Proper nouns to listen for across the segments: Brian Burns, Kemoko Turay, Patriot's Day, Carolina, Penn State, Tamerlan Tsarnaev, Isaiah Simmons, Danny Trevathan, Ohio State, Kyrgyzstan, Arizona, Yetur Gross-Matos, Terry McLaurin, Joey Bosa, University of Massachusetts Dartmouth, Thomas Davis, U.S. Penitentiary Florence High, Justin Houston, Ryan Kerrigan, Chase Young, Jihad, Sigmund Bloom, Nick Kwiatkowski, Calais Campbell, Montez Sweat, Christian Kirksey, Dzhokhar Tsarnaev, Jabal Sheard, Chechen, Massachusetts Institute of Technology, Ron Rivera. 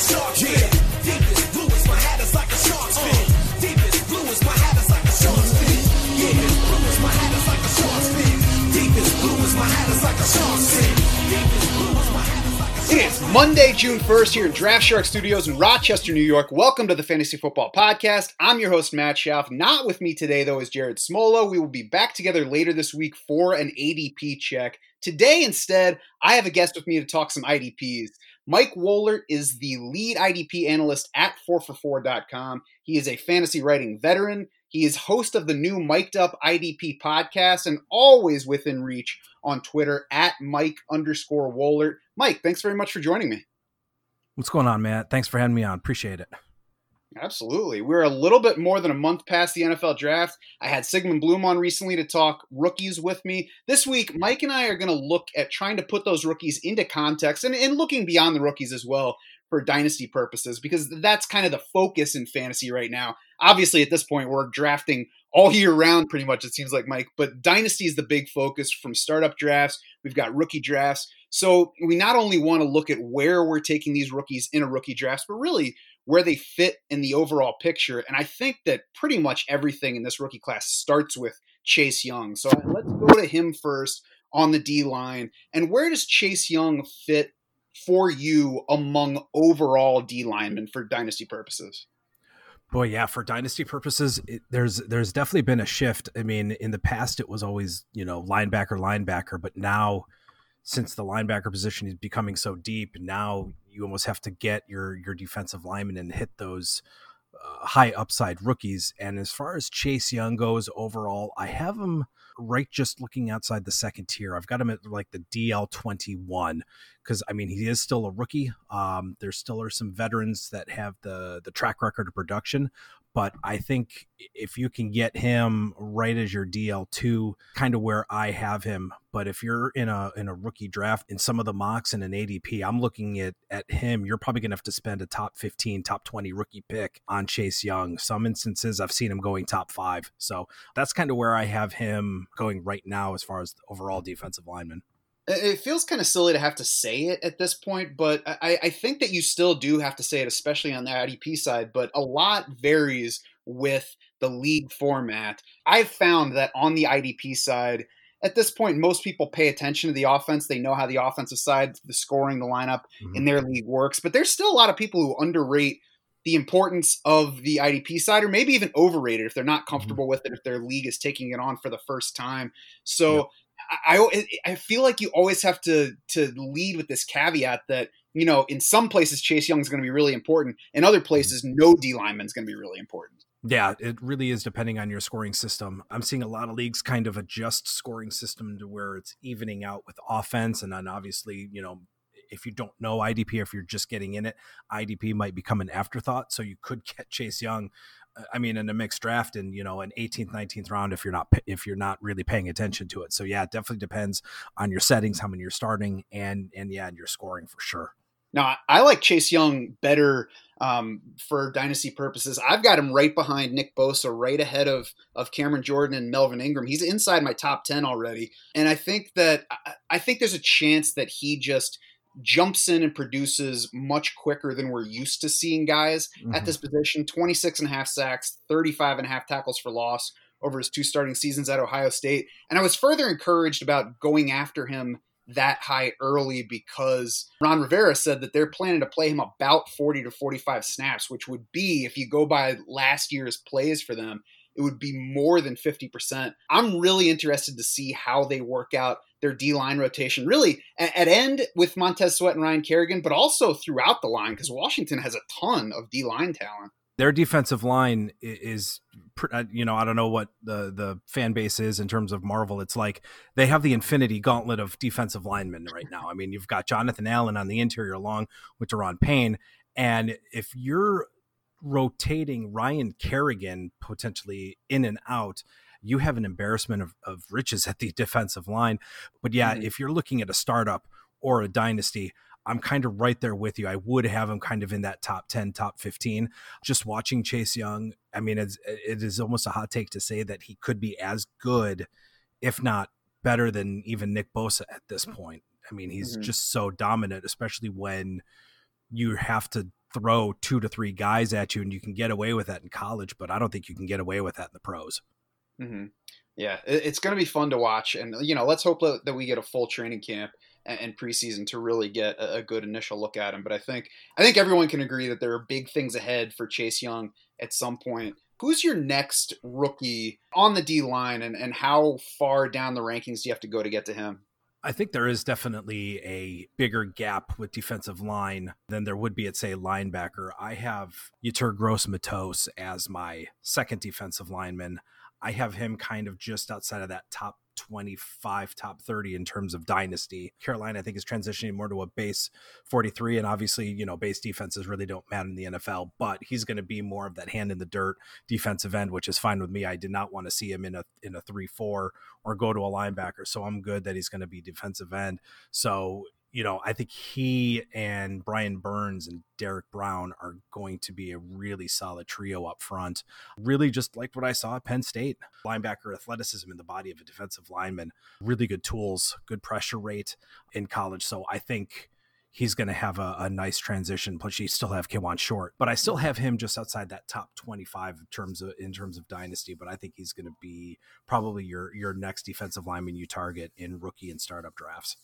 a shark fin. Deepest blue is my hat is like a shark's fin. Deepest blue is my hat is like a shark's fin. Yeah, blue is my hat is like a shark's fin. Deepest blue is my hat is like a shark's fin. Deepest blue is my hat is like a shark's fin. It's Monday, June 1st here in Draft Shark Studios in Rochester, New York. Welcome to the Fantasy Football Podcast. I'm your host, Matt Schauf. Not with me today, though, is Jared Smola. We will be back together later this week for an ADP check. Today, instead, I have a guest with me to talk some IDPs. Mike Wollert is the lead IDP analyst at 444.com. He is a fantasy writing veteran. He is host of the new Mic'd Up IDP podcast and always within reach on Twitter at Mike_Wollert. Mike, thanks very much for joining me. What's going on, Matt? Thanks for having me on. Appreciate it. Absolutely. We're a little bit more than a month past the NFL draft. I had Sigmund Bloom on recently to talk rookies with me. This week, Mike and I are going to look at trying to put those rookies into context and looking beyond the rookies as well for dynasty purposes, because that's kind of the focus in fantasy right now. Obviously, at this point, we're drafting all year round, pretty much, it seems like, Mike, but dynasty is the big focus from startup drafts. We've got rookie drafts. So we not only want to look at where we're taking these rookies in a rookie draft, but really where they fit in the overall picture. And I think that pretty much everything in this rookie class starts with Chase Young. So let's go to him first on the D line. And where does Chase Young fit for you among overall D linemen for dynasty purposes? Boy, yeah, for dynasty purposes, there's definitely been a shift. I mean, in the past, it was always, you know, linebacker, but now since the linebacker position is becoming so deep, now you almost have to get your defensive linemen and hit those high upside rookies. And as far as Chase Young goes overall, I have him right just looking outside the second tier. I've got him at like the DL 21, because I mean, he is still a rookie. There still are some veterans that have the track record of production, but I think if you can get him right as your DL 2, kind of where I have him. But if you're in a rookie draft in some of the mocks in an ADP, I'm looking at him. You're probably going to have to spend a top 15, top 20 rookie pick on Chase Young. Some instances I've seen him going top 5. So that's kind of where I have him going right now as far as the overall defensive lineman. It feels kind of silly to have to say it at this point, but I think that you still do have to say it, especially on the IDP side, but a lot varies with the league format. I've found that on the IDP side, at this point, most people pay attention to the offense. They know how the offensive side, the scoring, the lineup in their league works, but there's still a lot of people who underrate the importance of the IDP side, or maybe even overrated if they're not comfortable with it, if their league is taking it on for the first time. So I feel like you always have to lead with this caveat that, you know, in some places Chase Young is going to be really important. In other places, no D lineman is going to be really important. Yeah, it really is depending on your scoring system. I'm seeing a lot of leagues kind of adjust scoring system to where it's evening out with offense. And then obviously, you know, if you don't know IDP, if you're just getting in it, IDP might become an afterthought. So you could get Chase Young, I mean, in a mixed draft and, you know, an 18th, 19th round, if you're not really paying attention to it. So yeah, it definitely depends on your settings, how many you're starting and your scoring for sure. Now, I like Chase Young better for dynasty purposes. I've got him right behind Nick Bosa, right ahead of Cameron Jordan and Melvin Ingram. He's inside my top 10 already. And I think there's a chance that he just jumps in and produces much quicker than we're used to seeing guys at this position. 26.5 sacks, 35.5 tackles for loss over his 2 starting seasons at Ohio State. And I was further encouraged about going after him that high early because Ron Rivera said that they're planning to play him about 40 to 45 snaps, which would be, if you go by last year's plays for them, it would be more than 50%. I'm really interested to see how they work out their D-line rotation, really at end with Montez Sweat and Ryan Kerrigan, but also throughout the line, because Washington has a ton of D-line talent. Their defensive line is, you know, I don't know what the fan base is in terms of Marvel. It's like they have the infinity gauntlet of defensive linemen right now. I mean, you've got Jonathan Allen on the interior along with Deron Payne. And if you're rotating Ryan Kerrigan potentially in and out, you have an embarrassment of riches at the defensive line. But yeah, if you're looking at a startup or a dynasty, I'm kind of right there with you. I would have him kind of in that top 10, top 15. Just watching Chase Young, I mean, it is almost a hot take to say that he could be as good, if not better than even Nick Bosa at this point. I mean, he's just so dominant, especially when you have to throw 2 to 3 guys at you, and you can get away with that in college, but I don't think you can get away with that in the pros. Mm-hmm. Yeah, it's going to be fun to watch. And, you know, let's hope that we get a full training camp and preseason to really get a good initial look at him. But I think everyone can agree that there are big things ahead for Chase Young at some point. Who's your next rookie on the D line, and how far down the rankings do you have to go to get to him? I think there is definitely a bigger gap with defensive line than there would be at, say, linebacker. I have Yetur Gross-Matos as my second defensive lineman. I have him kind of just outside of that top 25, top 30 in terms of dynasty. Carolina, I think, is transitioning more to a base 43, and obviously, you know, base defenses really don't matter in the NFL, but he's going to be more of that hand in the dirt defensive end, which is fine with me. I did not want to see him in a 3-4 or go to a linebacker, so I'm good that he's going to be defensive end. So, you know, I think he and Brian Burns and Derek Brown are going to be a really solid trio up front. Really just like what I saw at Penn State. Linebacker athleticism in the body of a defensive lineman. Really good tools, good pressure rate in college. So I think he's going to have a nice transition. Plus, you still have K'Lavon Short. But I still have him just outside that top 25 in terms of dynasty. But I think he's going to be probably your next defensive lineman you target in rookie and startup drafts.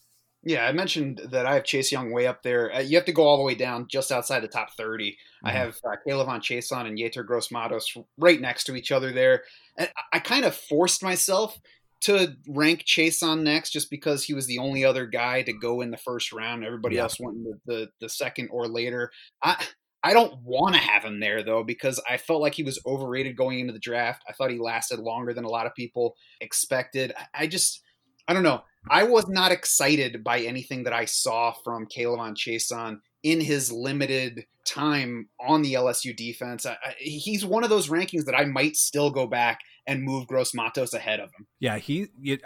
Yeah, I mentioned that I have Chase Young way up there. You have to go all the way down just outside the top 30. Mm-hmm. I have K'Lavon Chaisson and Yetur Gross-Matos right next to each other there. And I kind of forced myself to rank Chaisson next just because he was the only other guy to go in the first round. Everybody else went in the second or later. I don't want to have him there, though, because I felt like he was overrated going into the draft. I thought he lasted longer than a lot of people expected. I don't know. I was not excited by anything that I saw from K'Lavon Chaisson in his limited time on the LSU defense. He's one of those rankings that I might still go back and move Gross-Matos ahead of him. Yeah,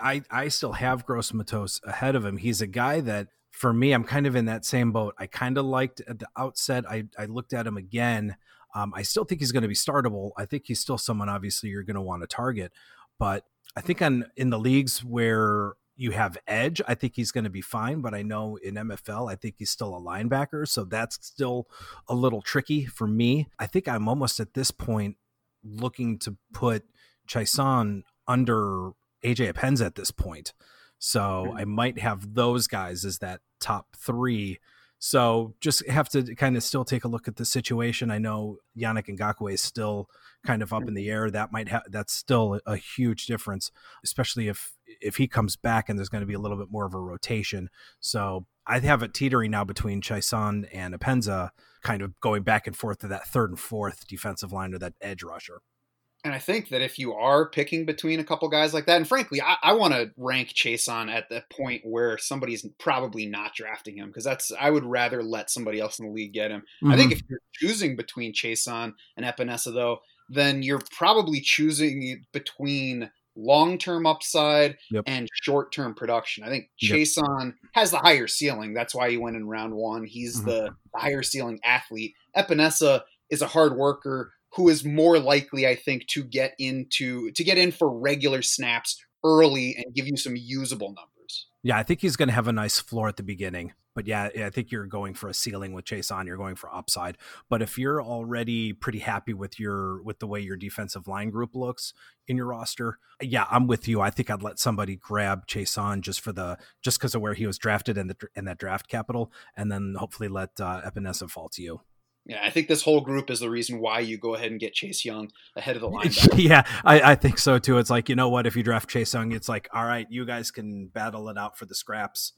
I still have Gross-Matos ahead of him. He's a guy that, for me, I'm kind of in that same boat. I kind of liked at the outset. I looked at him again. I still think he's going to be startable. I think he's still someone, obviously, you're going to want to target. But I think in the leagues where you have edge, I think he's going to be fine. But I know in MFL, I think he's still a linebacker. So that's still a little tricky for me. I think I'm almost at this point looking to put Chaisson under AJ Penz at this point. So I might have those guys as that top 3. So just have to kind of still take a look at the situation. I know Yannick Ngakoue is still kind of up in the air. That's still a huge difference, especially if he comes back and there's going to be a little bit more of a rotation. So I have it teetering now between Chaisson and Apenza, kind of going back and forth to that third and fourth defensive line or that edge rusher. And I think that if you are picking between a couple guys like that, and frankly, I want to rank Chaisson at the point where somebody's probably not drafting him, because I would rather let somebody else in the league get him. Mm-hmm. I think if you're choosing between Chaisson and Epinesa, though, then you're probably choosing between long-term upside and short-term production. I think Chaisson has the higher ceiling. That's why he went in round 1. He's the higher ceiling athlete. Epinesa is a hard worker who is more likely, I think, to get in for regular snaps early and give you some usable numbers. Yeah, I think he's going to have a nice floor at the beginning. But yeah, I think you're going for a ceiling with Chaisson. You're going for upside. But if you're already pretty happy with the way your defensive line group looks in your roster, yeah, I'm with you. I think I'd let somebody grab Chaisson just because of where he was drafted and that draft capital, and then hopefully let Epinesa fall to you. Yeah, I think this whole group is the reason why you go ahead and get Chase Young ahead of the linebacker. Yeah, I think so, too. It's like, you know what, if you draft Chase Young, it's like, all right, you guys can battle it out for the scraps.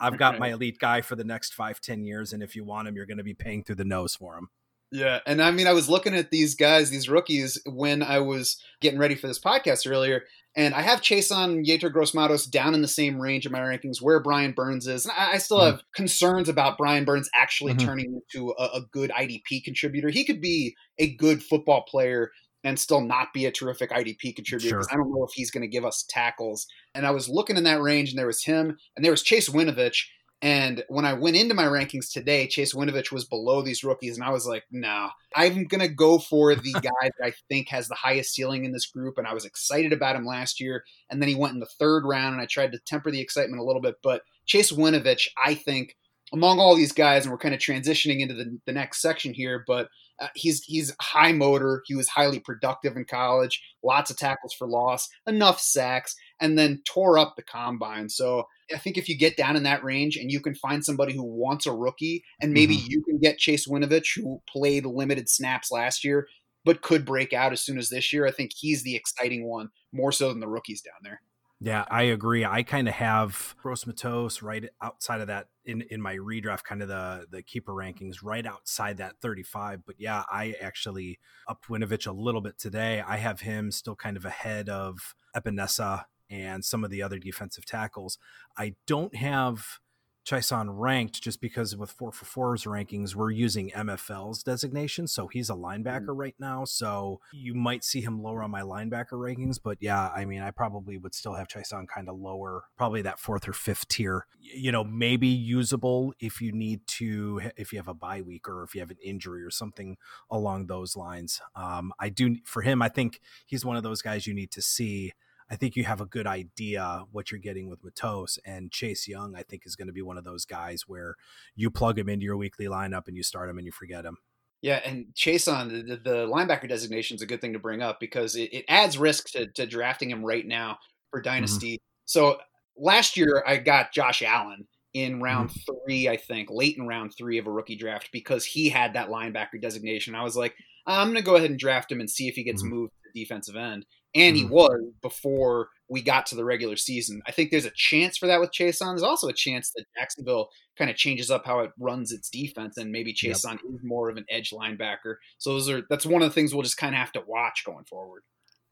I've got my elite guy for the next 5-10 years, and if you want him, you're going to be paying through the nose for him. Yeah, and I mean, I was looking at these guys, these rookies, when I was getting ready for this podcast earlier, and I have Chaisson, Yetur Gross-Matos down in the same range of my rankings where Brian Burns is. And I still have concerns about Brian Burns actually turning into a good IDP contributor. He could be a good football player and still not be a terrific IDP contributor. Sure. I don't know if he's going to give us tackles. And I was looking in that range, and there was him, and there was Chase Winovich. And when I went into my rankings today, Chase Winovich was below these rookies. And I was like, nah, I'm going to go for the guy that I think has the highest ceiling in this group. And I was excited about him last year. And then he went in the third round, and I tried to temper the excitement a little bit. But Chase Winovich, I think, among all these guys, and we're kind of transitioning into the next section here, but he's high motor. He was highly productive in college, lots of tackles for loss, enough sacks, and then tore up the combine. So I think if you get down in that range and you can find somebody who wants a rookie, and maybe you can get Chase Winovich, who played limited snaps last year, but could break out as soon as this year, I think he's the exciting one, more so than the rookies down there. Yeah, I agree. I kind of have Gross-Matos right outside of that in my redraft, kind of the keeper rankings, right outside that 35. But yeah, I actually upped Winovich a little bit today. I have him still kind of ahead of Epinesa and some of the other defensive tackles. I don't have Chaisson ranked just because with 444's rankings, we're using MFL's designation. So he's a linebacker right now. So you might see him lower on my linebacker rankings. But yeah, I mean, I probably would still have Chaisson kind of lower, probably that fourth or fifth tier, you know, maybe usable if you need to, if you have a bye week or if you have an injury or something along those lines. I do for him, I think he's one of those guys you need to see. I think you have a good idea what you're getting with Matos, and Chase Young, I think, is going to be one of those guys where you plug him into your weekly lineup and you start him and you forget him. Yeah, and Chaisson, the linebacker designation is a good thing to bring up because it adds risk to drafting him right now for Dynasty. So last year I got Josh Allen in round three, I think, late in round three of a rookie draft because he had that linebacker designation. I was like, I'm going to go ahead and draft him and see if he gets moved to the defensive end. And he was before we got to the regular season. I think there's a chance for that with Chaisson. There's also a chance that Jacksonville kind of changes up how it runs its defense, and maybe Chaisson is more of an edge linebacker. So that's one of the things we'll just kind of have to watch going forward.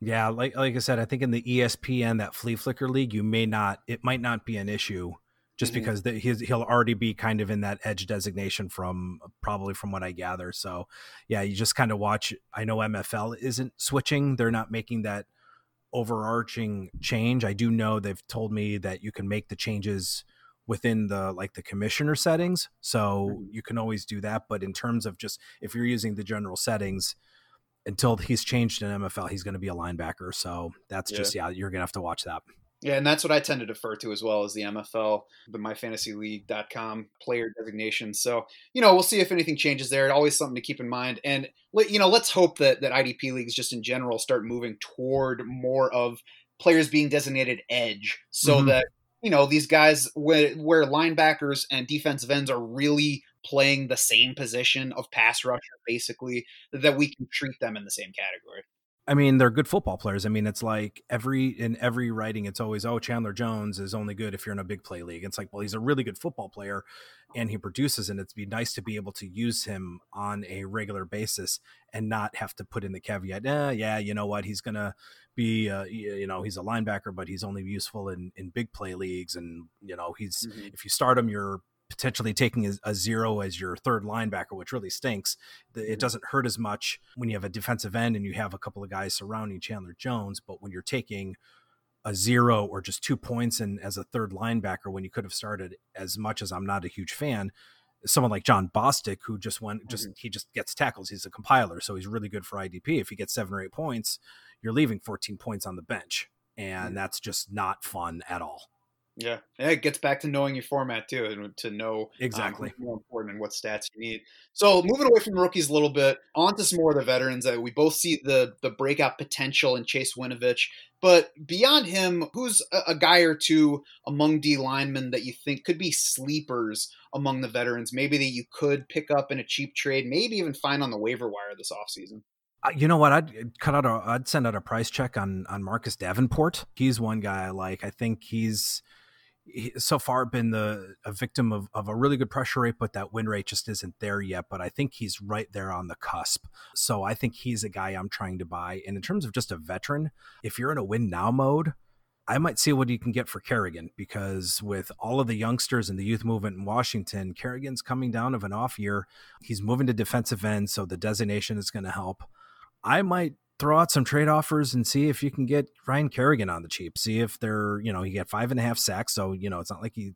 Yeah, like I said, I think in the ESPN, that flea flicker league, it might not be an issue just because he'll already be kind of in that edge designation from what I gather. So yeah, you just kind of watch. I know MFL isn't switching. They're not making that overarching change. I do know they've told me that you can make the changes within the commissioner settings. So you can always do that. But in terms of just, if you're using the general settings, until he's changed in MFL, he's going to be a linebacker. So that's you're going to have to watch that. Yeah, and that's what I tend to defer to as well as the MFL, the MyFantasyLeague.com player designation. So, you know, we'll see if anything changes there. It's always something to keep in mind. And, you know, let's hope that IDP leagues just in general start moving toward more of players being designated edge so that, you know, these guys where linebackers and defensive ends are really playing the same position of pass rusher, basically, that we can treat them in the same category. I mean, they're good football players. I mean, it's like in every writing, it's always, oh, Chandler Jones is only good if you're in a big play league. It's like, well, he's a really good football player and he produces, and it'd be nice to be able to use him on a regular basis and not have to put in the caveat. Yeah, you know what? He's going to be, you know, he's a linebacker, but he's only useful in big play leagues. And, you know, he's, if you start him, you're potentially taking a zero as your third linebacker, which really stinks. It doesn't hurt as much when you have a defensive end and you have a couple of guys surrounding Chandler Jones, but when you're taking a zero or just 2 points and as a third linebacker, when you could have started, as much as I'm not a huge fan, someone like John Bostic, who he just gets tackles. He's a compiler, so he's really good for IDP. If he gets 7 or 8 points, you're leaving 14 points on the bench, and that's just not fun at all. Yeah, and it gets back to knowing your format too, and to know exactly what's more important and what stats you need. So moving away from the rookies a little bit, on to some more of the veterans. We both see the breakout potential in Chase Winovich, but beyond him, who's a guy or two among D linemen that you think could be sleepers among the veterans, maybe that you could pick up in a cheap trade, maybe even find on the waiver wire this offseason? You know what? I'd send out a price check on Marcus Davenport. He's one guy I like. I think he's so far been a victim of a really good pressure rate, but that win rate just isn't there yet. But I think he's right there on the cusp. So I think he's a guy I'm trying to buy. And in terms of just a veteran, if you're in a win now mode, I might see what you can get for Kerrigan, because with all of the youngsters and the youth movement in Washington, Kerrigan's coming down of an off year. He's moving to defensive end, so the designation is going to help. I might throw out some trade offers and see if you can get Ryan Kerrigan on the cheap. See if they're, you know, he got 5.5 sacks. So, you know, it's not like he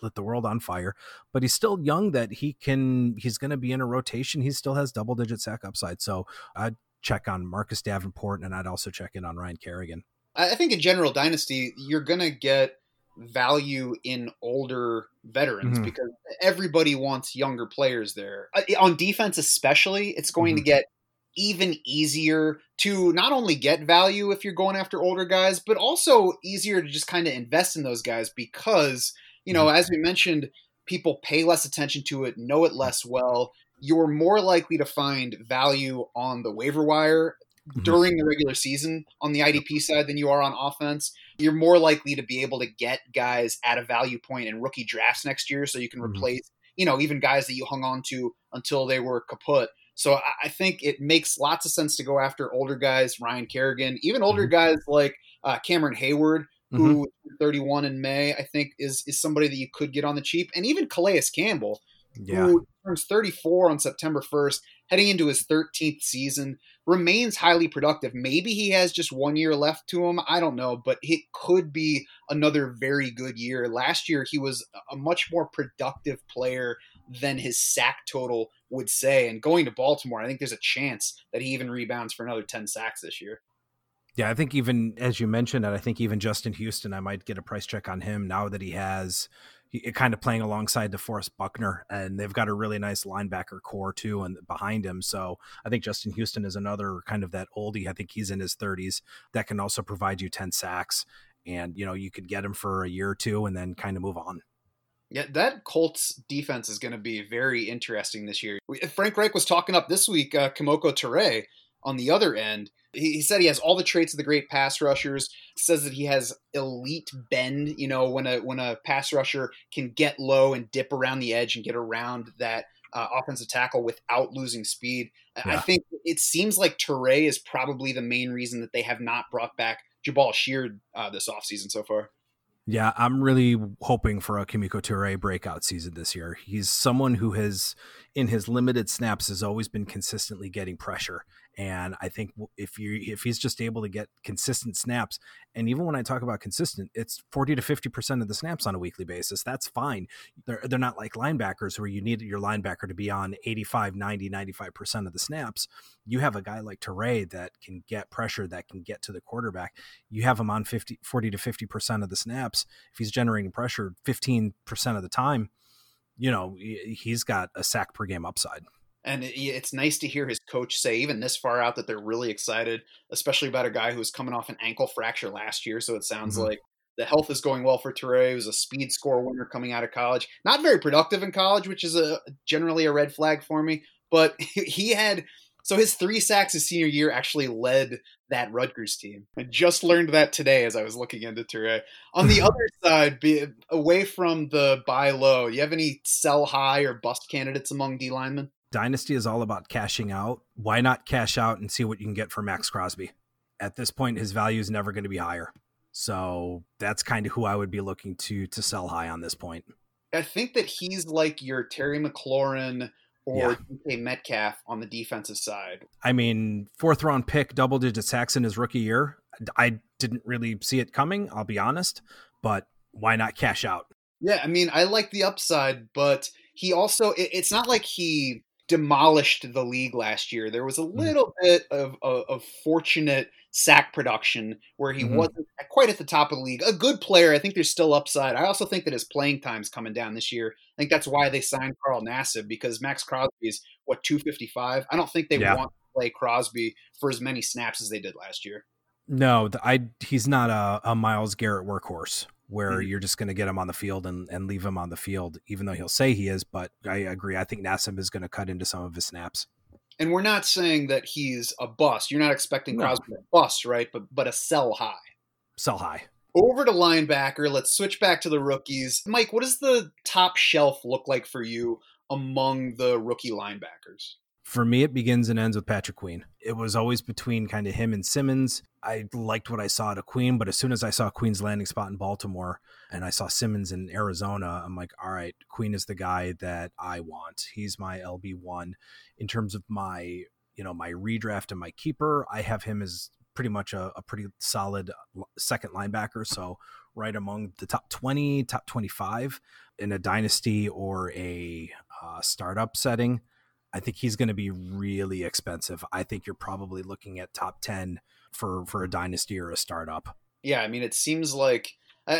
lit the world on fire, but he's still young that he's going to be in a rotation. He still has double-digit sack upside. So I'd check on Marcus Davenport, and I'd also check in on Ryan Kerrigan. I think in general Dynasty, you're going to get value in older veterans because everybody wants younger players there. On defense especially, it's going to get even easier to not only get value if you're going after older guys, but also easier to just kind of invest in those guys because, you know, as we mentioned, people pay less attention to it, know it less well. You're more likely to find value on the waiver wire during the regular season on the IDP side than you are on offense. You're more likely to be able to get guys at a value point in rookie drafts next year so you can replace, you know, even guys that you hung on to until they were kaput. So I think it makes lots of sense to go after older guys, Ryan Kerrigan, even older guys like Cameron Hayward, who is 31 in May, I think is somebody that you could get on the cheap. And even Calais Campbell, who turns 34 on September 1st, heading into his 13th season, remains highly productive. Maybe he has just 1 year left to him. I don't know, but it could be another very good year. Last year, he was a much more productive player than his sack total would say. And going to Baltimore, I think there's a chance that he even rebounds for another 10 sacks this year. Yeah, I think even, as you mentioned, and I think even Justin Houston, I might get a price check on him now that he has kind of playing alongside DeForest Buckner, and they've got a really nice linebacker core too and behind him. So I think Justin Houston is another kind of that oldie. I think he's in his 30s that can also provide you 10 sacks, and, you know, you could get him for a year or two and then kind of move on. Yeah, that Colts defense is going to be very interesting this year. Frank Reich was talking up this week, Kemoko Turay on the other end. He said he has all the traits of the great pass rushers, says that he has elite bend, you know, when a pass rusher can get low and dip around the edge and get around that offensive tackle without losing speed. Yeah. I think it seems like Turay is probably the main reason that they have not brought back Jabal Sheard this offseason so far. Yeah, I'm really hoping for a Kemoko Turay breakout season this year. He's someone who has, in his limited snaps, has always been consistently getting pressure. And I think if he's just able to get consistent snaps, and even when I talk about consistent, it's 40 to 50% of the snaps on a weekly basis. That's fine. They're not like linebackers where you need your linebacker to be on 85, 90, 95% of the snaps. You have a guy like Turay that can get pressure, that can get to the quarterback. You have him on 40 to 50% of the snaps. If he's generating pressure 15% of the time, you know, he's got a sack per game upside. And it's nice to hear his coach say, even this far out, that they're really excited, especially about a guy who was coming off an ankle fracture last year. So it sounds like the health is going well for Turay, who's a speed score winner coming out of college. Not very productive in college, which is generally a red flag for me. But he had – so his 3 sacks his senior year actually led that Rutgers team. I just learned that today as I was looking into Turay. On the other side, away from the buy low, do you have any sell high or bust candidates among D linemen? Dynasty is all about cashing out. Why not cash out and see what you can get for Maxx Crosby? At this point, his value is never going to be higher. So that's kind of who I would be looking to sell high on this point. I think that he's like your Terry McLaurin or DK Metcalf on the defensive side. I mean, 4th round pick, double digit sacks in his rookie year. I didn't really see it coming, I'll be honest, but why not cash out? Yeah, I mean, I like the upside, but he also, it's not like he demolished the league last year. There was a little bit of fortunate sack production where he wasn't quite at the top of the league. A good player. I think there's still upside. I also think that his playing time's coming down this year. I think that's why they signed Carl Nassib, because Maxx Crosby is, 255? I don't think they want to play Crosby for as many snaps as they did last year. No, he's not a Myles Garrett workhorse where you're just going to get him on the field and leave him on the field, even though he'll say he is. But I agree. I think Nassib is going to cut into some of his snaps. And we're not saying that he's a bust. You're not expecting Crosby to bust, right? But a sell high. Sell high. Over to linebacker. Let's switch back to the rookies. Mike, what does the top shelf look like for you among the rookie linebackers? For me, it begins and ends with Patrick Queen. It was always between kind of him and Simmons. I liked what I saw out of Queen, but as soon as I saw Queen's landing spot in Baltimore and I saw Simmons in Arizona, I'm like, all right, Queen is the guy that I want. He's my LB1. In terms of my, you know, my redraft and my keeper, I have him as pretty much a pretty solid second linebacker. So right among the top 20, top 25 in a dynasty or a startup setting. I think he's going to be really expensive. I think you're probably looking at top 10 for a dynasty or a startup. Yeah, I mean, it seems like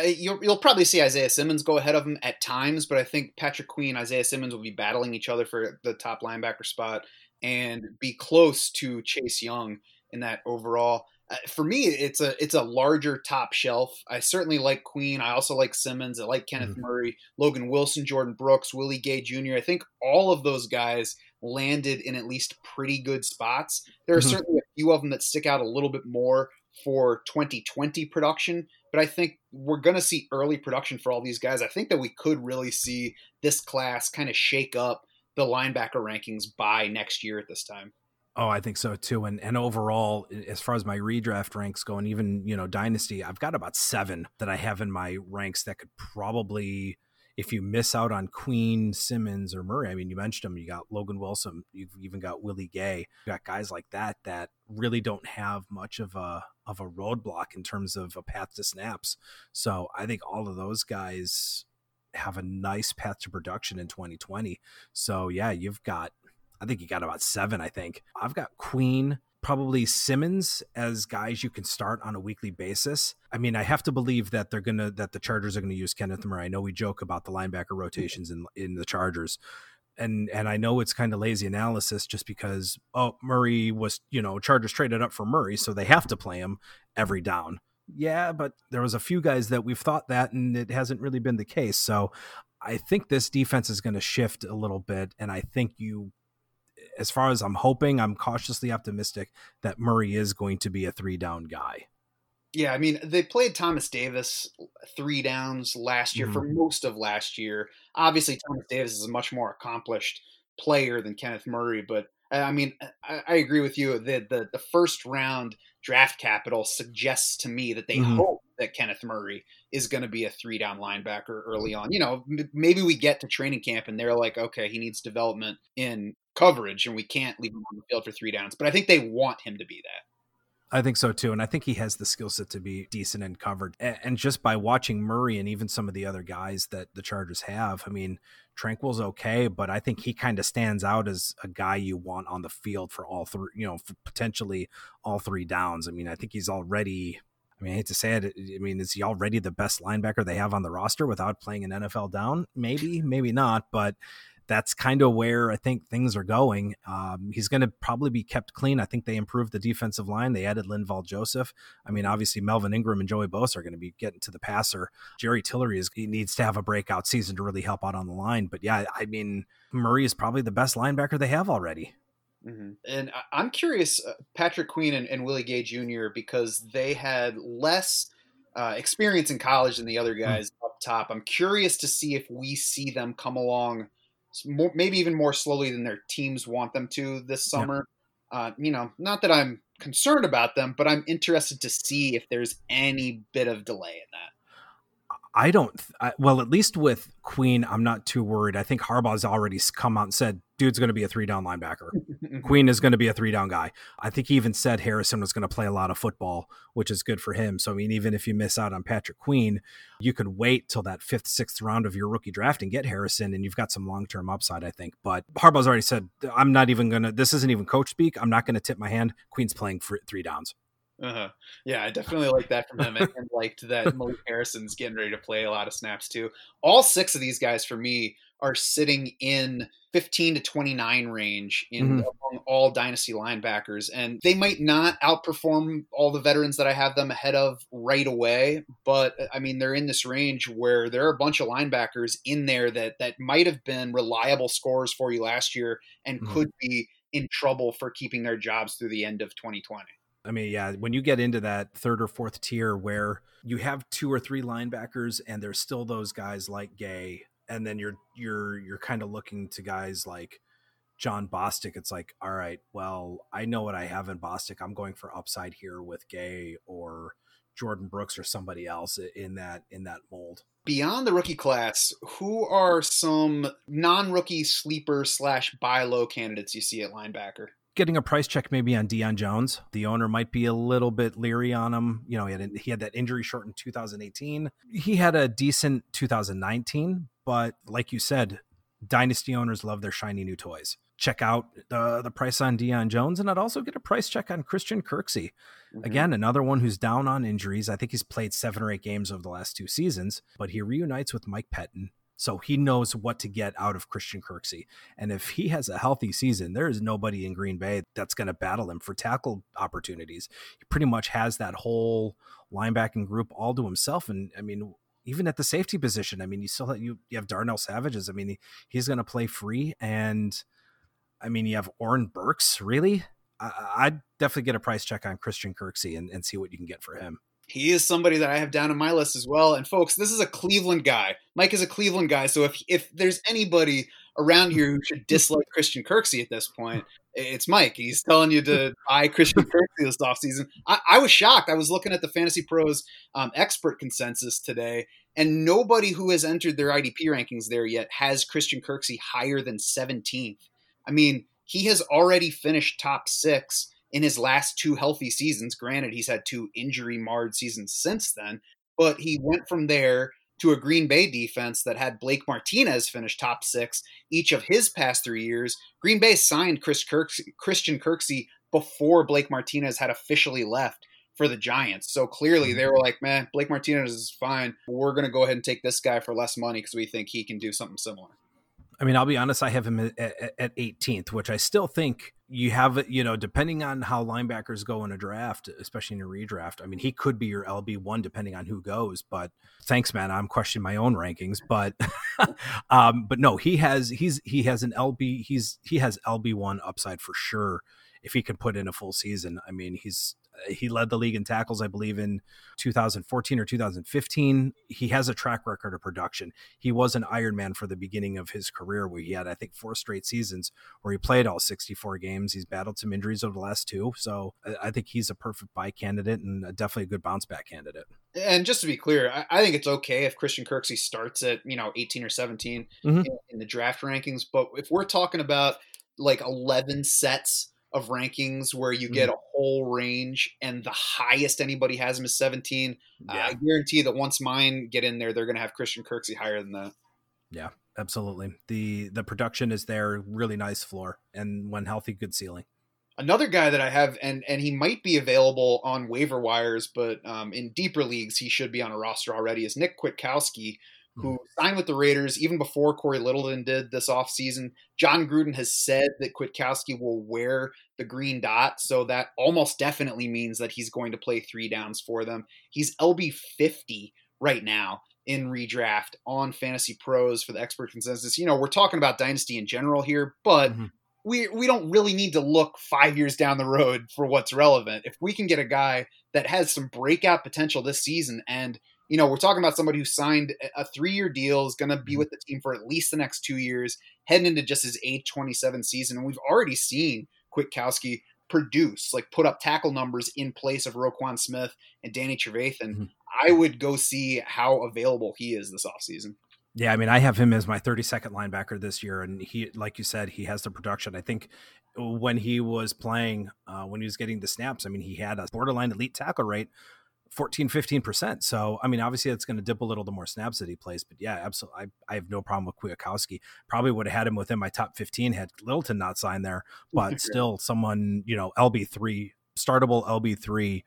You'll probably see Isaiah Simmons go ahead of him at times, but I think Patrick Queen and Isaiah Simmons will be battling each other for the top linebacker spot and be close to Chase Young in that overall. For me, it's a larger top shelf. I certainly like Queen. I also like Simmons. I like Kenneth Murray, Logan Wilson, Jordan Brooks, Willie Gay Jr. I think all of those guys landed in at least pretty good spots. There are certainly a few of them that stick out a little bit more for 2020 production, but I think we're going to see early production for all these guys. I think that we could really see this class kind of shake up the linebacker rankings by next year at this time. Oh, I think so too. And overall, as far as my redraft ranks go, and even, Dynasty, I've got about 7 that I have in my ranks that could probably, if you miss out on Queen, Simmons, or Murray, I mean, you mentioned them, you got Logan Wilson, you've even got Willie Gay, you got guys like that that really don't have much of a roadblock in terms of a path to snaps. So I think all of those guys have a nice path to production in 2020. So yeah, you got about 7. I think I've got Queen, probably Simmons as guys you can start on a weekly basis. I mean, I have to believe that that the Chargers are going to use Kenneth Murray. I know we joke about the linebacker rotations in the Chargers, and I know it's kind of lazy analysis just because, Murray was, Chargers traded up for Murray, so they have to play him every down. Yeah, but there was a few guys that we've thought that, and it hasn't really been the case. So I think this defense is going to shift a little bit, and I think as far as I'm hoping, I'm cautiously optimistic that Murray is going to be a 3-down guy. Yeah, I mean, they played Thomas Davis 3 downs last year for most of last year. Obviously, Thomas Davis is a much more accomplished player than Kenneth Murray, but I mean, I agree with you. The first round draft capital suggests to me that they hope that Kenneth Murray is going to be a 3-down linebacker early on. Maybe we get to training camp and they're like, okay, he needs development in coverage and we can't leave him on the field for 3 downs. But I think they want him to be that. I think so too. And I think he has the skill set to be decent and covered. And just by watching Murray and even some of the other guys that the Chargers have, I mean, Tranquil's okay, but I think he kind of stands out as a guy you want on the field for all three, for potentially all 3 downs. I mean, I think he's already, I hate to say it. I mean, is he already the best linebacker they have on the roster without playing an NFL down? Maybe, maybe not, but that's kind of where I think things are going. He's going to probably be kept clean. I think they improved the defensive line. They added Linval Joseph. I mean, obviously Melvin Ingram and Joey Bosa are going to be getting to the passer. Jerry Tillery needs to have a breakout season to really help out on the line. But yeah, I mean, Murray is probably the best linebacker they have already. Mm-hmm. And I'm curious, Patrick Queen and Willie Gay Jr., because they had less experience in college than the other guys up top. I'm curious to see if we see them come along maybe even more slowly than their teams want them to this summer. Yeah. Not that I'm concerned about them, but I'm interested to see if there's any bit of delay in that. At least with Queen, I'm not too worried. I think Harbaugh's already come out and said, dude's going to be a 3-down linebacker. Queen is going to be a 3-down guy. I think he even said Harrison was going to play a lot of football, which is good for him. So, I mean, even if you miss out on Patrick Queen, you could wait till that 5th, 6th round of your rookie draft and get Harrison, and you've got some long-term upside, I think. But Harbaugh's already said, this isn't even coach speak. I'm not going to tip my hand. Queen's playing for 3 downs. Uh-huh. Yeah, I definitely like that from him and liked that Malik Harrison's getting ready to play a lot of snaps too. All 6 of these guys for me are sitting in 15 to 29 range among all dynasty linebackers, and they might not outperform all the veterans that I have them ahead of right away, but I mean, they're in this range where there are a bunch of linebackers in there that might have been reliable scorers for you last year and could be in trouble for keeping their jobs through the end of 2020. I mean, yeah, when you get into that 3rd or 4th tier where you have 2 or 3 linebackers and there's still those guys like Gay, and then you're kind of looking to guys like John Bostic. It's like, all right, well, I know what I have in Bostic. I'm going for upside here with Gay or Jordan Brooks or somebody else in that mold. Beyond the rookie class, who are some non-rookie sleeper / buy low candidates you see at linebacker? Getting a price check maybe on Deion Jones. The owner might be a little bit leery on him. He had that injury short in 2018. He had a decent 2019, but like you said, dynasty owners love their shiny new toys. check out the price on Deion Jones, and I'd also get a price check on Christian Kirksey. Mm-hmm. Again, another one who's down on injuries. I think he's played 7 or 8 games over the last 2 seasons, but he reunites with Mike Pettin, so he knows what to get out of Christian Kirksey. And if he has a healthy season, there is nobody in Green Bay that's going to battle him for tackle opportunities. He pretty much has that whole linebacking group all to himself. And I mean, even at the safety position, I mean, you have Darnell Savages. I mean, he's going to play free, and I mean, you have Oren Burks. Really, I'd definitely get a price check on Christian Kirksey and see what you can get for him. He is somebody that I have down on my list as well. And folks, this is a Cleveland guy. Mike is a Cleveland guy, so if there's anybody around here who should dislike Christian Kirksey at this point, it's Mike. He's telling you to buy Christian Kirksey this offseason. I was shocked. I was looking at the Fantasy Pros expert consensus today, and nobody who has entered their IDP rankings there yet has Christian Kirksey higher than 17th. I mean, he has already finished top 6 in his last 2 healthy seasons. Granted, he's had 2 injury-marred seasons since then, but he went from there to a Green Bay defense that had Blake Martinez finish top 6 each of his past 3 years. Green Bay signed Christian Kirksey before Blake Martinez had officially left for the Giants. So clearly they were like, man, Blake Martinez is fine. We're going to go ahead and take this guy for less money because we think he can do something similar. I mean, I'll be honest, I have him at 18th, which I still think you have, you know, depending on how linebackers go in a draft, especially in a redraft. I mean, he could be your LB1 depending on who goes, but thanks, man. I'm questioning my own rankings, but, but no, he has LB1 upside for sure. If he can put in a full season, I mean, he led the league in tackles, I believe, in 2014 or 2015. He has a track record of production. He was an Ironman for the beginning of his career, where he had, I think, 4 straight seasons where he played all 64 games. He's battled some injuries over the last 2. So I think he's a perfect buy candidate and definitely a good bounce back candidate. And just to be clear, I think it's okay if Christian Kirksey starts at, 18 or 17 in the draft rankings. But if we're talking about like 11 sets of rankings where you get a whole range and the highest anybody has him is 17. Yeah. I guarantee that once mine get in there, they're going to have Christian Kirksey higher than that. Yeah, absolutely. The production is there, really nice floor, and when healthy, good ceiling. Another guy that I have, and he might be available on waiver wires, but in deeper leagues, he should be on a roster already, is Nick Kwiatkowski, who signed with the Raiders even before Corey Littleton did this offseason. John Gruden has said that Kwiatkowski will wear the green dot, so that almost definitely means that he's going to play 3 downs for them. He's LB50 right now in redraft on Fantasy Pros for the expert consensus. You know, we're talking about Dynasty in general here, but we don't really need to look 5 years down the road for what's relevant. If we can get a guy that has some breakout potential this season, and you know, we're talking about somebody who signed a 3-year deal, is going to be with the team for at least the next 2 years, heading into just his age 27 season. And we've already seen Kwiatkowski produce, like put up tackle numbers in place of Roquan Smith and Danny Trevathan. I would go see how available he is this offseason. Yeah, I mean, I have him as my 32nd linebacker this year, and he, like you said, he has the production. I think when he was playing, when he was getting the snaps, I mean, he had a borderline elite tackle rate, 14-15%. So I mean, obviously it's going to dip a little the more snaps that he plays, but yeah, absolutely, I have no problem with Kwiatkowski. Probably would have had him within my top 15 had Littleton not signed there, but still someone, LB3 startable, LB3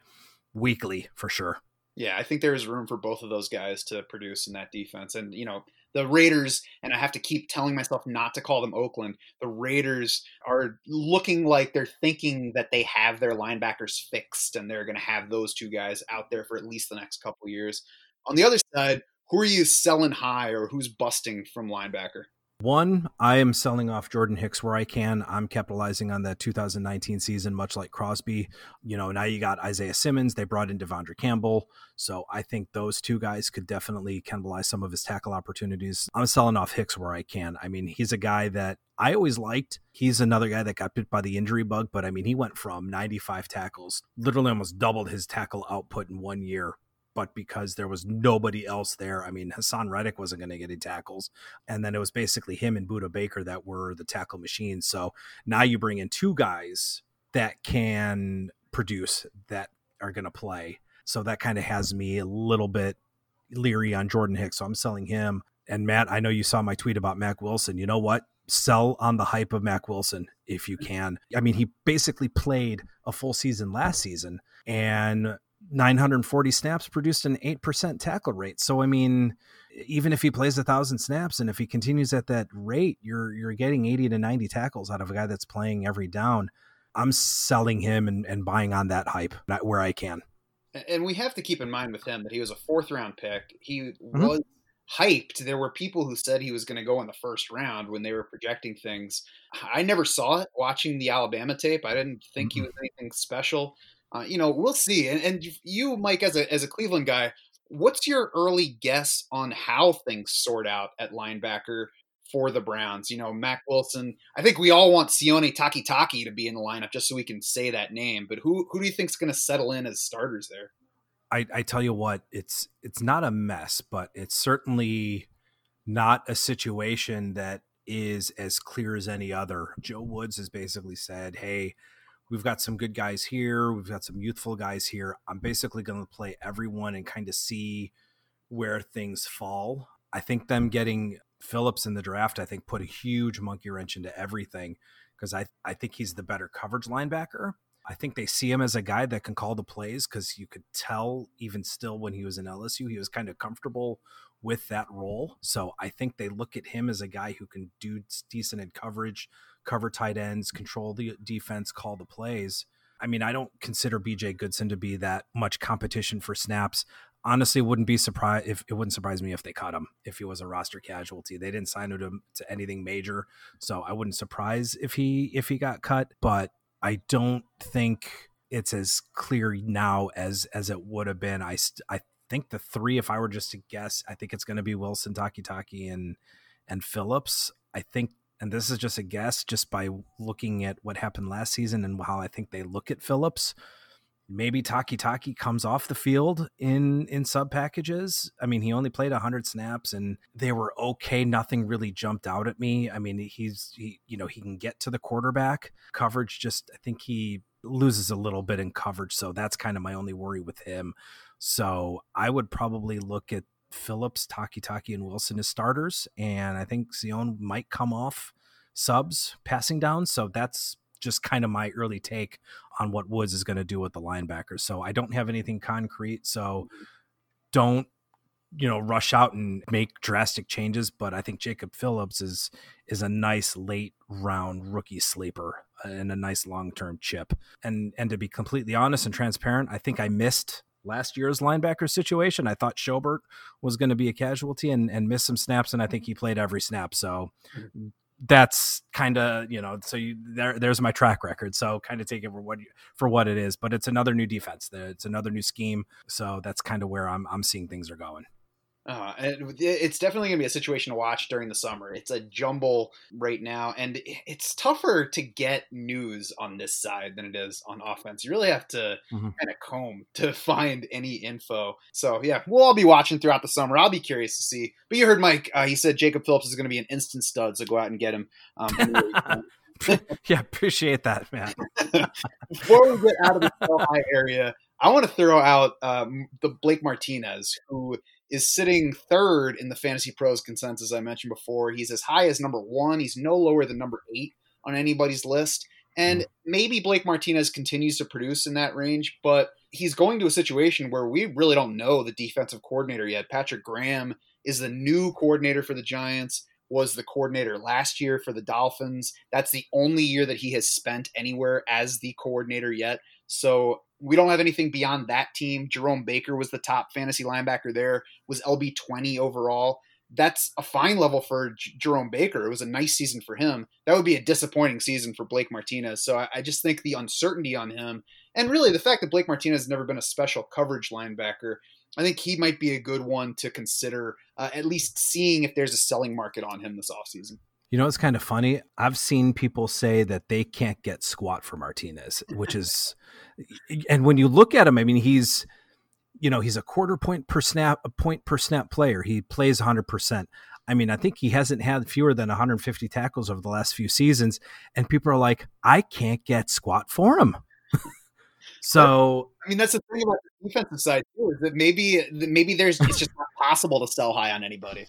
weekly for sure. Yeah, I think there is room for both of those guys to produce in that defense. And the Raiders, and I have to keep telling myself not to call them Oakland, the Raiders are looking like they're thinking that they have their linebackers fixed and they're going to have those 2 guys out there for at least the next couple of years. On the other side, who are you selling high or who's busting from linebacker? One, I am selling off Jordan Hicks where I can. I'm capitalizing on that 2019 season, much like Crosby. Now you got Isaiah Simmons. They brought in Devondre Campbell. So I think those 2 guys could definitely cannibalize some of his tackle opportunities. I'm selling off Hicks where I can. I mean, he's a guy that I always liked. He's another guy that got bit by the injury bug, but I mean, he went from 95 tackles, literally almost doubled his tackle output in 1 year. But because there was nobody else there, I mean, Hassan Reddick wasn't going to get any tackles. And then it was basically him and Budda Baker that were the tackle machines. So now you bring in 2 guys that can produce, that are going to play. So that kind of has me a little bit leery on Jordan Hicks. So I'm selling him. And Matt, I know you saw my tweet about Mac Wilson. You know what? sell on the hype of Mack Wilson if you can. I mean, he basically played a full season last season and 940 snaps produced an 8% tackle rate. So, I mean, even if he plays 1,000 snaps and if he continues at that rate, you're getting 80 to 90 tackles out of a guy that's playing every down. I'm selling him and buying on that hype where I can. And we have to keep in mind with him that he was a 4th round pick. He was hyped. There were people who said he was going to go in the 1st round when they were projecting things. I never saw it watching the Alabama tape. I didn't think he was anything special. You know, we'll see. And you, Mike, as a Cleveland guy, what's your early guess on how things sort out at linebacker for the Browns? You know, Mack Wilson, I think we all want Sione Takitaki to be in the lineup just so we can say that name. But who do you think is going to settle in as starters there? I tell you what, it's not a mess, but it's certainly not a situation that is as clear as any other. Joe Woods has basically said, hey, we've got some good guys here. We've got some youthful guys here. I'm basically going to play everyone and kind of see where things fall. I think them getting Phillips in the draft, I think, put a huge monkey wrench into everything because I think he's the better coverage linebacker. I think they see him as a guy that can call the plays because you could tell even still when he was in LSU, he was kind of comfortable with that role. So I think they look at him as a guy who can do decent in coverage, cover tight ends, control the defense, call the plays. I mean, I don't consider BJ Goodson to be that much competition for snaps. Honestly, wouldn't surprise me if they caught him, if he was a roster casualty. They didn't sign him to anything major, so I wouldn't surprise if he got cut. But I don't think it's as clear now as it would have been. I think the three, if I were just to guess, I think it's going to be Wilson, Takitaki, and Phillips. I think, and this is just a guess, just by looking at what happened last season and how I think they look at Phillips. Maybe Takitaki comes off the field in sub packages. I mean, he only played 100 snaps and they were okay. Nothing really jumped out at me. I mean, he can get to the quarterback coverage. Just, I think he loses a little bit in coverage. So that's kind of my only worry with him. So I would probably look at Phillips, Takitaki, and Wilson as starters. And I think Zion might come off subs passing down. So that's just kind of my early take on what Woods is going to do with the linebackers. So I don't have anything concrete. So don't, rush out and make drastic changes. But I think Jacob Phillips is a nice late round rookie sleeper and a nice long-term chip. And to be completely honest and transparent, I think I missed last year's linebacker situation. I thought Schobert was going to be a casualty and miss some snaps. And I think he played every snap. So that's kind of, there's my track record. So kind of take it for what it is, but it's another new defense. It's another new scheme. So that's kind of where I'm seeing things are going. It's definitely going to be a situation to watch during the summer. It's a jumble right now, and it's tougher to get news on this side than it is on offense. You really have to kind of comb to find any info. So, yeah, we'll all be watching throughout the summer. I'll be curious to see. But you heard Mike. He said Jacob Phillips is going to be an instant stud, so go out and get him. Yeah, appreciate that, man. Before we get out of the Ohio area, I want to throw out the Blake Martinez, who is sitting 3rd in the Fantasy Pros consensus I mentioned before. He's as high as number 1. He's no lower than number 8 on anybody's list. And maybe Blake Martinez continues to produce in that range, but he's going to a situation where we really don't know the defensive coordinator yet. Patrick Graham is the new coordinator for the Giants, was the coordinator last year for the Dolphins. That's the only year that he has spent anywhere as the coordinator yet. So we don't have anything beyond that team. Jerome Baker was the top fantasy linebacker there, was LB20 overall. That's a fine level for Jerome Baker. It was a nice season for him. That would be a disappointing season for Blake Martinez. So I just think the uncertainty on him, and really the fact that Blake Martinez has never been a special coverage linebacker, I think he might be a good one to consider, at least seeing if there's a selling market on him this offseason. You know, it's kind of funny. I've seen people say that they can't get squat for Martinez, which is, and when you look at him, I mean, he's a quarter point per snap, a point per snap player. He plays 100%. I mean, I think he hasn't had fewer than 150 tackles over the last few seasons. And people are like, I can't get squat for him. So, I mean, that's the thing about the defensive side too, is that maybe there's, it's just not possible to sell high on anybody.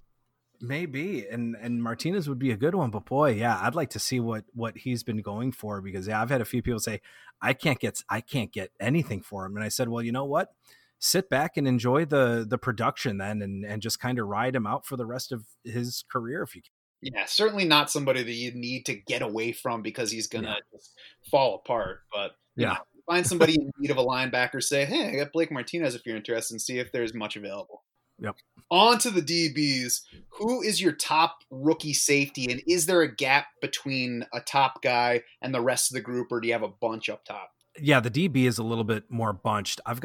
Maybe, and Martinez would be a good one, but boy, yeah, I'd like to see what he's been going for, because I've had a few people say I can't get anything for him, and I said, well, you know what, sit back and enjoy the production then, and just kind of ride him out for the rest of his career if you can. Yeah, certainly not somebody that you need to get away from because he's gonna just fall apart, but yeah, find somebody in need of a linebacker, say, hey, I got Blake Martinez if you're interested, and see if there's much available. Yep. On to the DBs. Who is your top rookie safety, and is there a gap between a top guy and the rest of the group, or do you have a bunch up top? Yeah, the DB is a little bit more bunched. I'm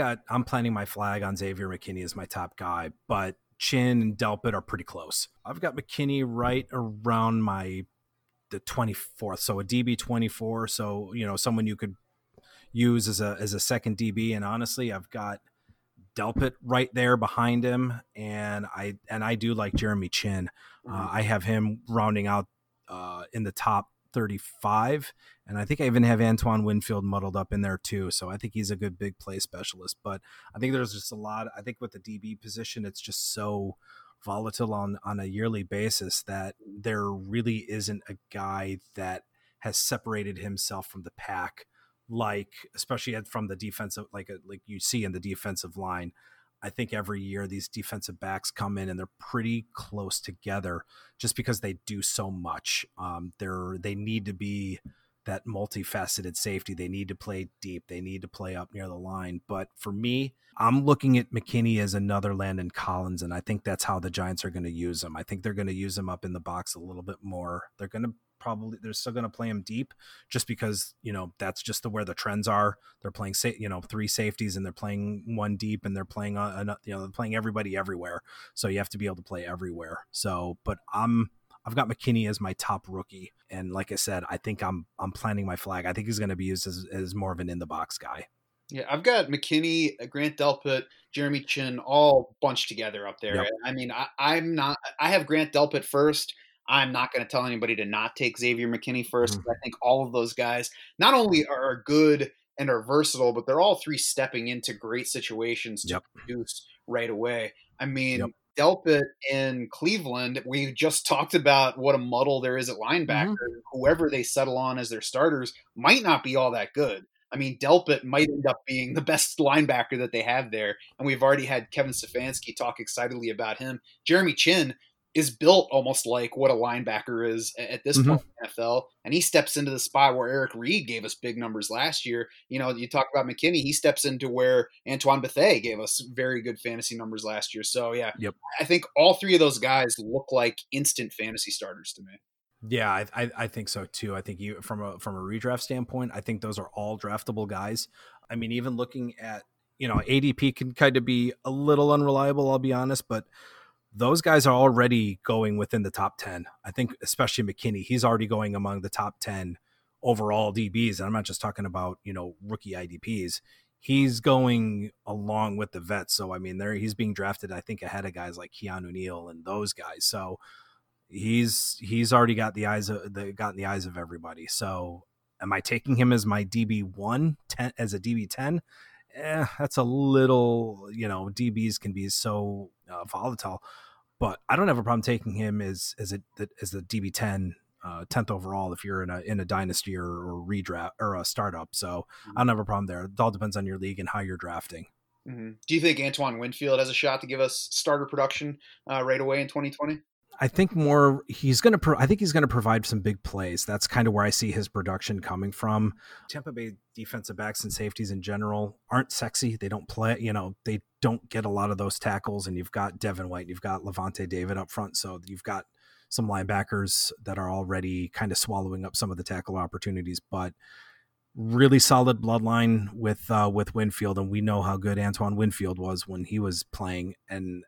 planting my flag on Xavier McKinney as my top guy, but Chin and Delpit are pretty close. I've got McKinney right around the 24th, so a DB 24, so someone you could use as a second DB, and honestly, I've got Delpit right there behind him, and I do like Jeremy Chin. I have him rounding out in the top 35, and I think I even have Antoine Winfield muddled up in there too, so I think he's a good big play specialist. But I think there's just a lot, I think with the DB position, it's just so volatile on a yearly basis that there really isn't a guy that has separated himself from the pack, like especially from the defensive, like you see in the defensive line. I think every year these defensive backs come in and they're pretty close together just because they do so much. They need to be that multifaceted safety. They need to play deep. They need to play up near the line. But for me, I'm looking at McKinney as another Landon Collins, and I think that's how the Giants are going to use him. I think they're going to use him up in the box a little bit more. They're still going to play him deep just because, that's just where the trends are. They're playing, three safeties, and they're playing one deep, and they're playing, they're playing everybody everywhere. So you have to be able to play everywhere. So, but I've got McKinney as my top rookie. And like I said, I think I'm planting my flag. I think he's going to be used as more of an in the box guy. Yeah, I've got McKinney, Grant Delpit, Jeremy Chin all bunched together up there. Yep. I mean, I have Grant Delpit first. I'm not going to tell anybody to not take Xavier McKinney first. Mm-hmm. I think all of those guys not only are good and are versatile, but they're all three stepping into great situations to produce right away. I mean, Delpit in Cleveland, we just talked about what a muddle there is at linebacker. Mm-hmm. Whoever they settle on as their starters might not be all that good. I mean, Delpit might end up being the best linebacker that they have there. And we've already had Kevin Stefanski talk excitedly about him. Jeremy Chin is built almost like what a linebacker is at this point in the NFL. And he steps into the spot where Eric Reed gave us big numbers last year. You talk about McKinney, he steps into where Antoine Bethea gave us very good fantasy numbers last year. So yeah, I think all three of those guys look like instant fantasy starters to me. Yeah, I think so too. I think you, from a redraft standpoint, I think those are all draftable guys. I mean, even looking at, ADP can kind of be a little unreliable, I'll be honest, but those guys are already going within the top 10. I think especially McKinney, he's already going among the top 10 overall DBs. And I'm not just talking about, rookie IDPs. He's going along with the vets. So, I mean, he's being drafted, I think, ahead of guys like Keanu Neal and those guys. So he's already got gotten the eyes of everybody. So am I taking him as my DB1 as a DB10? That's a little, DBs can be so volatile, but I don't have a problem taking him as a DB10, 10th overall, if you're in a dynasty or redraft or a startup. So I don't have a problem there. It all depends on your league and how you're drafting. Mm-hmm. Do you think Antoine Winfield has a shot to give us starter production right away in 2020? I think he's going to provide some big plays. That's kind of where I see his production coming from. Tampa Bay defensive backs and safeties in general aren't sexy. They don't play, they don't get a lot of those tackles, and you've got Devin White, you've got Levante David up front. So you've got some linebackers that are already kind of swallowing up some of the tackle opportunities, but really solid bloodline with Winfield. And we know how good Antoine Winfield was when he was playing, and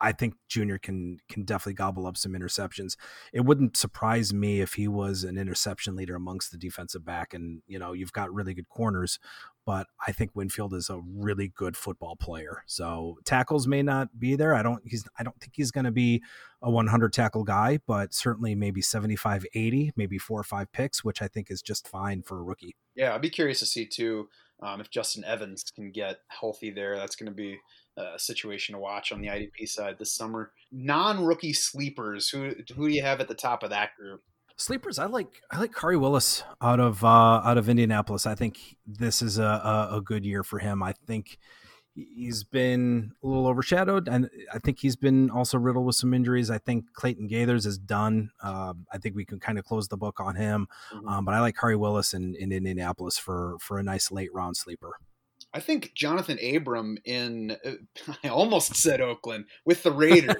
I think Junior can definitely gobble up some interceptions. It wouldn't surprise me if he was an interception leader amongst the defensive back. And, you've got really good corners, but I think Winfield is a really good football player. So tackles may not be there. I don't think he's going to be a 100 tackle guy, but certainly maybe 75, 80, maybe 4 or 5 picks, which I think is just fine for a rookie. Yeah. I'd be curious to see too, if Justin Evans can get healthy there. That's going to be situation to watch on the IDP side this summer. Non-rookie sleepers, who do you have at the top of that group? Sleepers, I like Kari Willis out of Indianapolis. I think this is a good year for him. I think he's been a little overshadowed, and I think he's been also riddled with some injuries. I think Clayton Gaithers is done. I think we can kind of close the book on him. Mm-hmm. But I like Kari Willis in Indianapolis for a nice late round sleeper. I think Jonathan Abram I almost said Oakland, with the Raiders.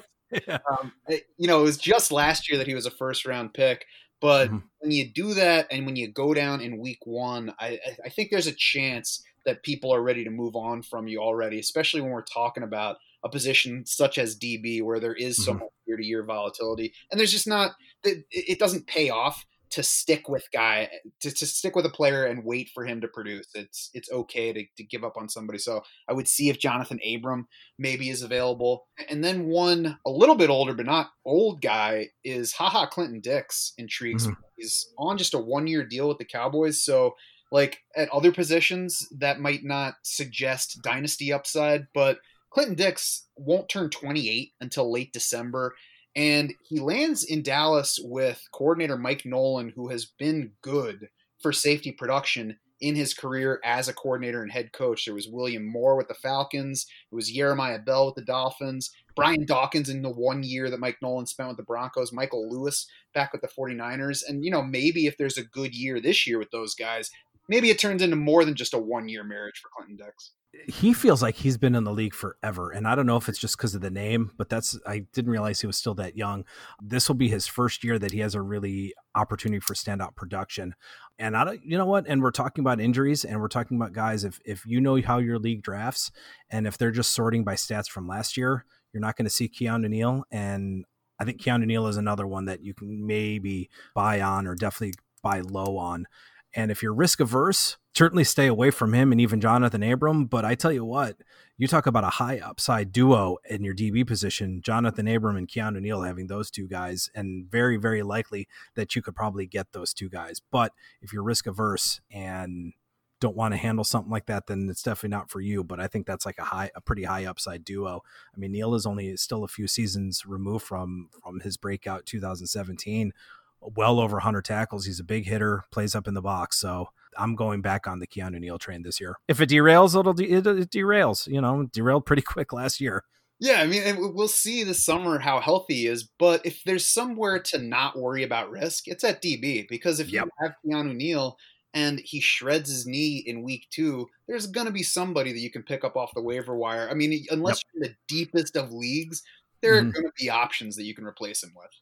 Yeah. It was just last year that he was a first round pick. But when you do that and when you go down in week one, I think there's a chance that people are ready to move on from you already, especially when we're talking about a position such as DB where there is so much year-to-year volatility. And there's just not – it doesn't pay off to stick with a player and wait for him to produce. It's okay to give up on somebody. So I would see if Jonathan Abram maybe is available. And then one a little bit older, but not old guy is Clinton Dix intrigues. Mm-hmm. He's on just a 1-year deal with the Cowboys. So like at other positions that might not suggest dynasty upside, but Clinton Dix won't turn 28 until late December. And he lands in Dallas with coordinator Mike Nolan, who has been good for safety production in his career as a coordinator and head coach. There was William Moore with the Falcons. It was Jeremiah Bell with the Dolphins. Brian Dawkins in the 1 year that Mike Nolan spent with the Broncos. Michael Lewis back with the 49ers. And, maybe if there's a good year this year with those guys, maybe it turns into more than just a 1-year marriage for Clinton Dix. He feels like he's been in the league forever. And I don't know if it's just because of the name, but I didn't realize he was still that young. This will be his first year that he has a really opportunity for standout production. And and we're talking about injuries and we're talking about guys, if you know how your league drafts and if they're just sorting by stats from last year, you're not going to see Keanu Neal. And I think Keanu Neal is another one that you can maybe buy on or definitely buy low on. And if you're risk averse, certainly stay away from him and even Jonathan Abram. But I tell you what, you talk about a high upside duo in your DB position, Jonathan Abram and Keanu Neal having those two guys, and very, very likely that you could probably get those two guys. But if you're risk averse and don't want to handle something like that, then it's definitely not for you. But I think that's like a pretty high upside duo. I mean, Neal is only still a few seasons removed from his breakout 2017. Well over 100 tackles. He's a big hitter, plays up in the box. So I'm going back on the Keanu Neal train this year. If it derails, it derails. It derailed pretty quick last year. Yeah, I mean, and we'll see this summer how healthy he is. But if there's somewhere to not worry about risk, it's at DB. Because if you have Keanu Neal and he shreds his knee in week 2, there's going to be somebody that you can pick up off the waiver wire. I mean, unless you're in the deepest of leagues, there are going to be options that you can replace him with.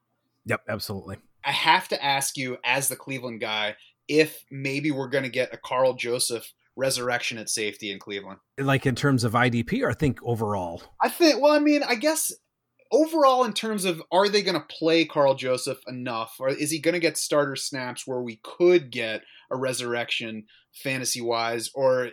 Yep, absolutely. I have to ask you, as the Cleveland guy, if maybe we're going to get a Carl Joseph resurrection at safety in Cleveland. Like in terms of IDP or I think overall? I guess overall in terms of are they going to play Carl Joseph enough? Or is he going to get starter snaps where we could get a resurrection fantasy-wise? Or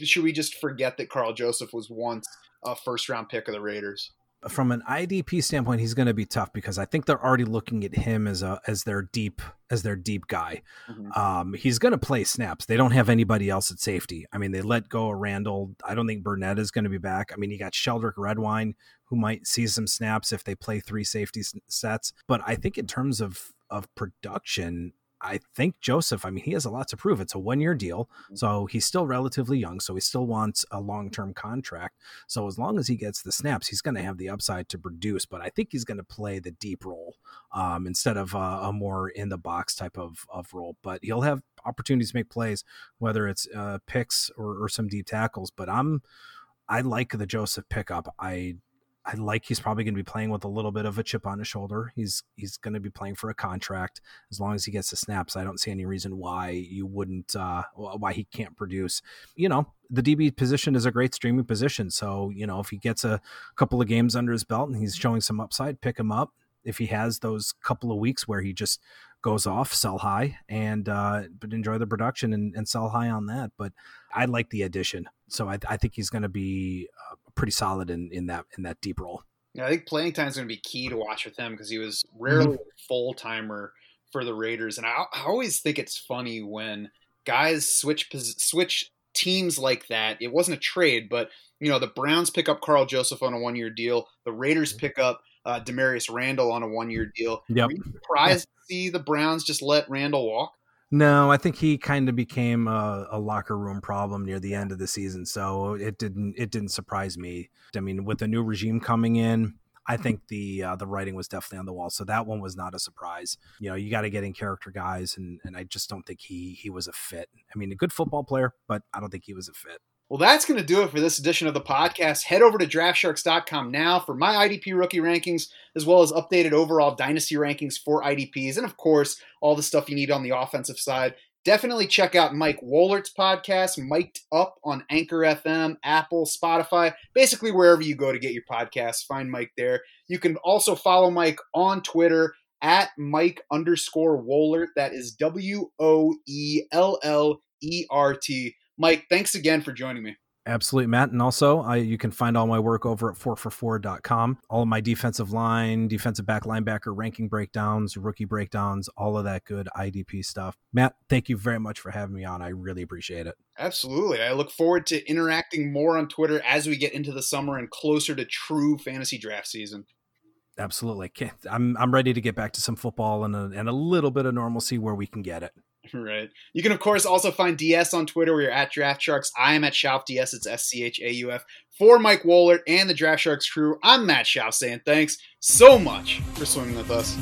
should we just forget that Carl Joseph was once a first-round pick of the Raiders? From an IDP standpoint, he's going to be tough because I think they're already looking at him as their deep guy. Mm-hmm. He's going to play snaps. They don't have anybody else at safety. I mean, they let go of Randall. I don't think Burnett is going to be back. I mean, you got Sheldrick Redwine who might see some snaps if they play 3 safety sets. But I think in terms of production, I think Joseph, he has a lot to prove. It's a 1-year deal, so he's still relatively young, so he still wants a long-term contract. So as long as he gets the snaps, he's going to have the upside to produce, but I think he's going to play the deep role instead of a more in-the-box type of role. But he'll have opportunities to make plays, whether it's picks or some deep tackles. But I like the Joseph pickup. I like he's probably going to be playing with a little bit of a chip on his shoulder. He's going to be playing for a contract. As long as he gets the snaps, I don't see any reason why you wouldn't, why he can't produce. The DB position is a great streaming position. So, if he gets a couple of games under his belt and he's showing some upside, pick him up. If he has those couple of weeks where he just goes off, sell high and but enjoy the production and sell high on that. But I like the addition. So I think he's going to be pretty solid in that deep role. Yeah, I think playing time is going to be key to watch with him because he was rarely a full-timer for the Raiders. And I always think it's funny when guys switch teams like that. It wasn't a trade, but you know, the Browns pick up Karl Joseph on a one-year deal. The Raiders pick up Demarius Randall on a one-year deal. Yep. Were you surprised to see the Browns just let Randall walk? No, I think he kind of became a locker room problem near the end of the season, so it didn't surprise me. I mean, with the new regime coming in, I think the writing was definitely on the wall. So that one was not a surprise. You know, you got to get in character guys, and I just don't think he was a fit. I mean, a good football player, but I don't think he was a fit. Well, that's going to do it for this edition of the podcast. Head over to DraftSharks.com now for my IDP rookie rankings, as well as updated overall dynasty rankings for IDPs. And of course, all the stuff you need on the offensive side. Definitely check out Mike Wollert's podcast, Mic'd Up, on Anchor FM, Apple, Spotify, basically wherever you go to get your podcasts. Find Mike there. You can also follow Mike on Twitter at Mike_Wollert. That is WOELLERT. Mike, thanks again for joining me. Absolutely, Matt. And also, you can find all my work over at 4for4.com. All of my defensive line, defensive back, linebacker, ranking breakdowns, rookie breakdowns, all of that good IDP stuff. Matt, thank you very much for having me on. I really appreciate it. Absolutely. I look forward to interacting more on Twitter as we get into the summer and closer to true fantasy draft season. Absolutely. I'm ready to get back to some football and a little bit of normalcy where we can get it. Right. You can, of course, also find DS on Twitter, where you're at DraftSharks. I am at SchaufDS. It's SCHAUF. For Mike Wollert and the DraftSharks crew, I'm Matt Schauf, saying thanks so much for swimming with us.